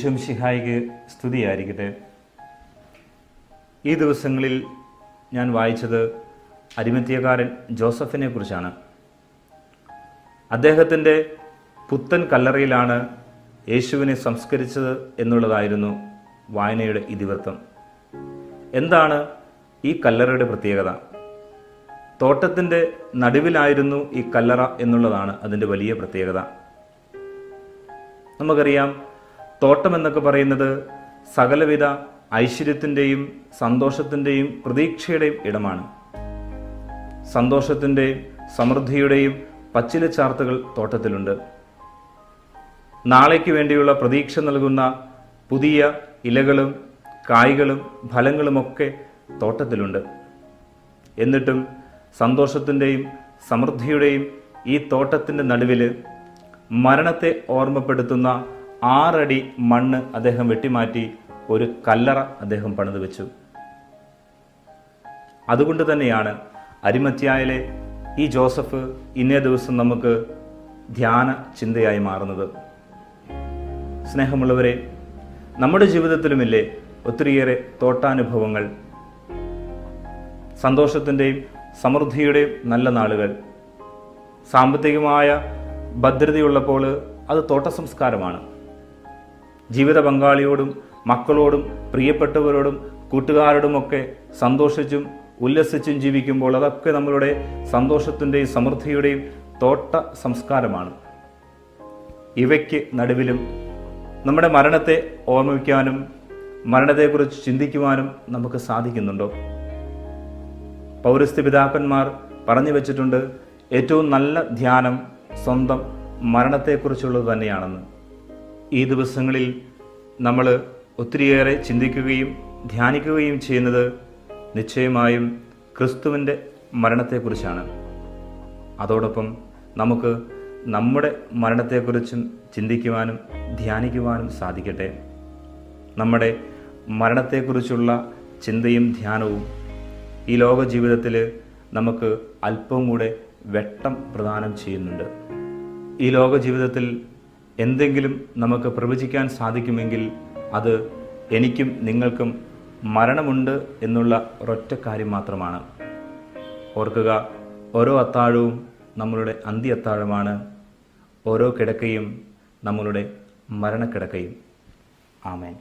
ഈശോ മിശിഹായ്ക്ക് സ്തുതിയായിരിക്കട്ടെ. ഈ ദിവസങ്ങളിൽ ഞാൻ വായിച്ചത് അരിമത്ത്യക്കാരൻ ജോസഫിനെ കുറിച്ചാണ്. അദ്ദേഹത്തിൻ്റെ പുത്തൻ കല്ലറയിലാണ് യേശുവിനെ സംസ്കരിച്ചത് എന്നുള്ളതായിരുന്നു വായനയുടെ ഇതിവൃത്തം. എന്താണ് ഈ കല്ലറയുടെ പ്രത്യേകത? തോട്ടത്തിൻ്റെ നടുവിലായിരുന്നു ഈ കല്ലറ എന്നുള്ളതാണ് അതിൻ്റെ വലിയ പ്രത്യേകത. നമുക്കറിയാം, തോട്ടം എന്നൊക്കെ പറയുന്നത് സകലവിധ ഐശ്വര്യത്തിൻ്റെയും സന്തോഷത്തിൻ്റെയും പ്രതീക്ഷയുടെയും ഇടമാണ്. സന്തോഷത്തിൻ്റെയും സമൃദ്ധിയുടെയും പച്ചിലച്ചാർത്തുകൾ തോട്ടത്തിലുണ്ട്. നാളേക്ക് വേണ്ടിയുള്ള പ്രതീക്ഷ നൽകുന്ന പുതിയ ഇലകളും കായ്കളും ഫലങ്ങളുമൊക്കെ തോട്ടത്തിലുണ്ട്. എന്നിട്ടും സന്തോഷത്തിൻ്റെയും സമൃദ്ധിയുടെയും ഈ തോട്ടത്തിൻ്റെ നടുവിൽ മരണത്തെ ഓർമ്മപ്പെടുത്തുന്ന 6 അടി മണ്ണ് അദ്ദേഹം വെട്ടിമാറ്റി ഒരു കല്ലറ അദ്ദേഹം പണിതു വെച്ചു. അതുകൊണ്ട് തന്നെയാണ് അരിമത്യായിലെ ഈ ജോസഫ് ഇന്നേ ദിവസം നമുക്ക് ധ്യാന ചിന്തയായി മാറുന്നത്. സ്നേഹമുള്ളവരെ, നമ്മുടെ ജീവിതത്തിലുമില്ലേ ഒത്തിരിയേറെ തോട്ടാനുഭവങ്ങൾ? സന്തോഷത്തിൻ്റെയും സമൃദ്ധിയുടെയും നല്ല നാളുകൾ. സാമ്പത്തികമായ ഭദ്രതയുള്ളപ്പോൾ അത് തോട്ട സംസ്കാരമാണ്. ജീവിത പങ്കാളിയോടും മക്കളോടും പ്രിയപ്പെട്ടവരോടും കൂട്ടുകാരോടുമൊക്കെ സന്തോഷിച്ചും ഉല്ലസിച്ചും ജീവിക്കുമ്പോൾ അതൊക്കെ നമ്മളുടെ സന്തോഷത്തിൻ്റെയും സമൃദ്ധിയുടെയും തോട്ട സംസ്കാരമാണ്. ഇവയ്ക്ക് നടുവിലും നമ്മുടെ മരണത്തെ ഓർമ്മിക്കാനും മരണത്തെക്കുറിച്ച് ചിന്തിക്കുവാനും നമുക്ക് സാധിക്കുന്നുണ്ടോ? പൗരസ്ത്യ പിതാക്കന്മാർ പറഞ്ഞു വച്ചിട്ടുണ്ട്, ഏറ്റവും നല്ല ധ്യാനം സ്വന്തം മരണത്തെക്കുറിച്ചുള്ളത് തന്നെയാണെന്ന്. ഈ ദിവസങ്ങളിൽ നമ്മൾ ഒത്തിരിയേറെ ചിന്തിക്കുകയും ധ്യാനിക്കുകയും ചെയ്യുന്നത് നിശ്ചയമായും ക്രിസ്തുവിൻ്റെ മരണത്തെക്കുറിച്ചാണ്. അതോടൊപ്പം നമുക്ക് നമ്മുടെ മരണത്തെക്കുറിച്ചും ചിന്തിക്കുവാനും ധ്യാനിക്കുവാനും സാധിക്കട്ടെ. നമ്മുടെ മരണത്തെക്കുറിച്ചുള്ള ചിന്തയും ധ്യാനവും ഈ ലോക ജീവിതത്തിൽ നമുക്ക് അല്പം കൂടെ വെട്ടം പ്രദാനം ചെയ്യുന്നുണ്ട്. ഈ ലോക ജീവിതത്തിൽ എന്തെങ്കിലും നമുക്ക് പ്രവചിക്കാൻ സാധിക്കുമെങ്കിൽ അത് എനിക്കും നിങ്ങൾക്കും മരണമുണ്ട് എന്നുള്ള ഒരൊറ്റ കാര്യം മാത്രമാണ്. ഓർക്കുക, ഓരോ അത്താഴവും നമ്മളുടെ അന്ത്യ അത്താഴമാണ്. ഓരോ കിടക്കയും നമ്മളുടെ മരണക്കിടക്കയും. ആമേൻ.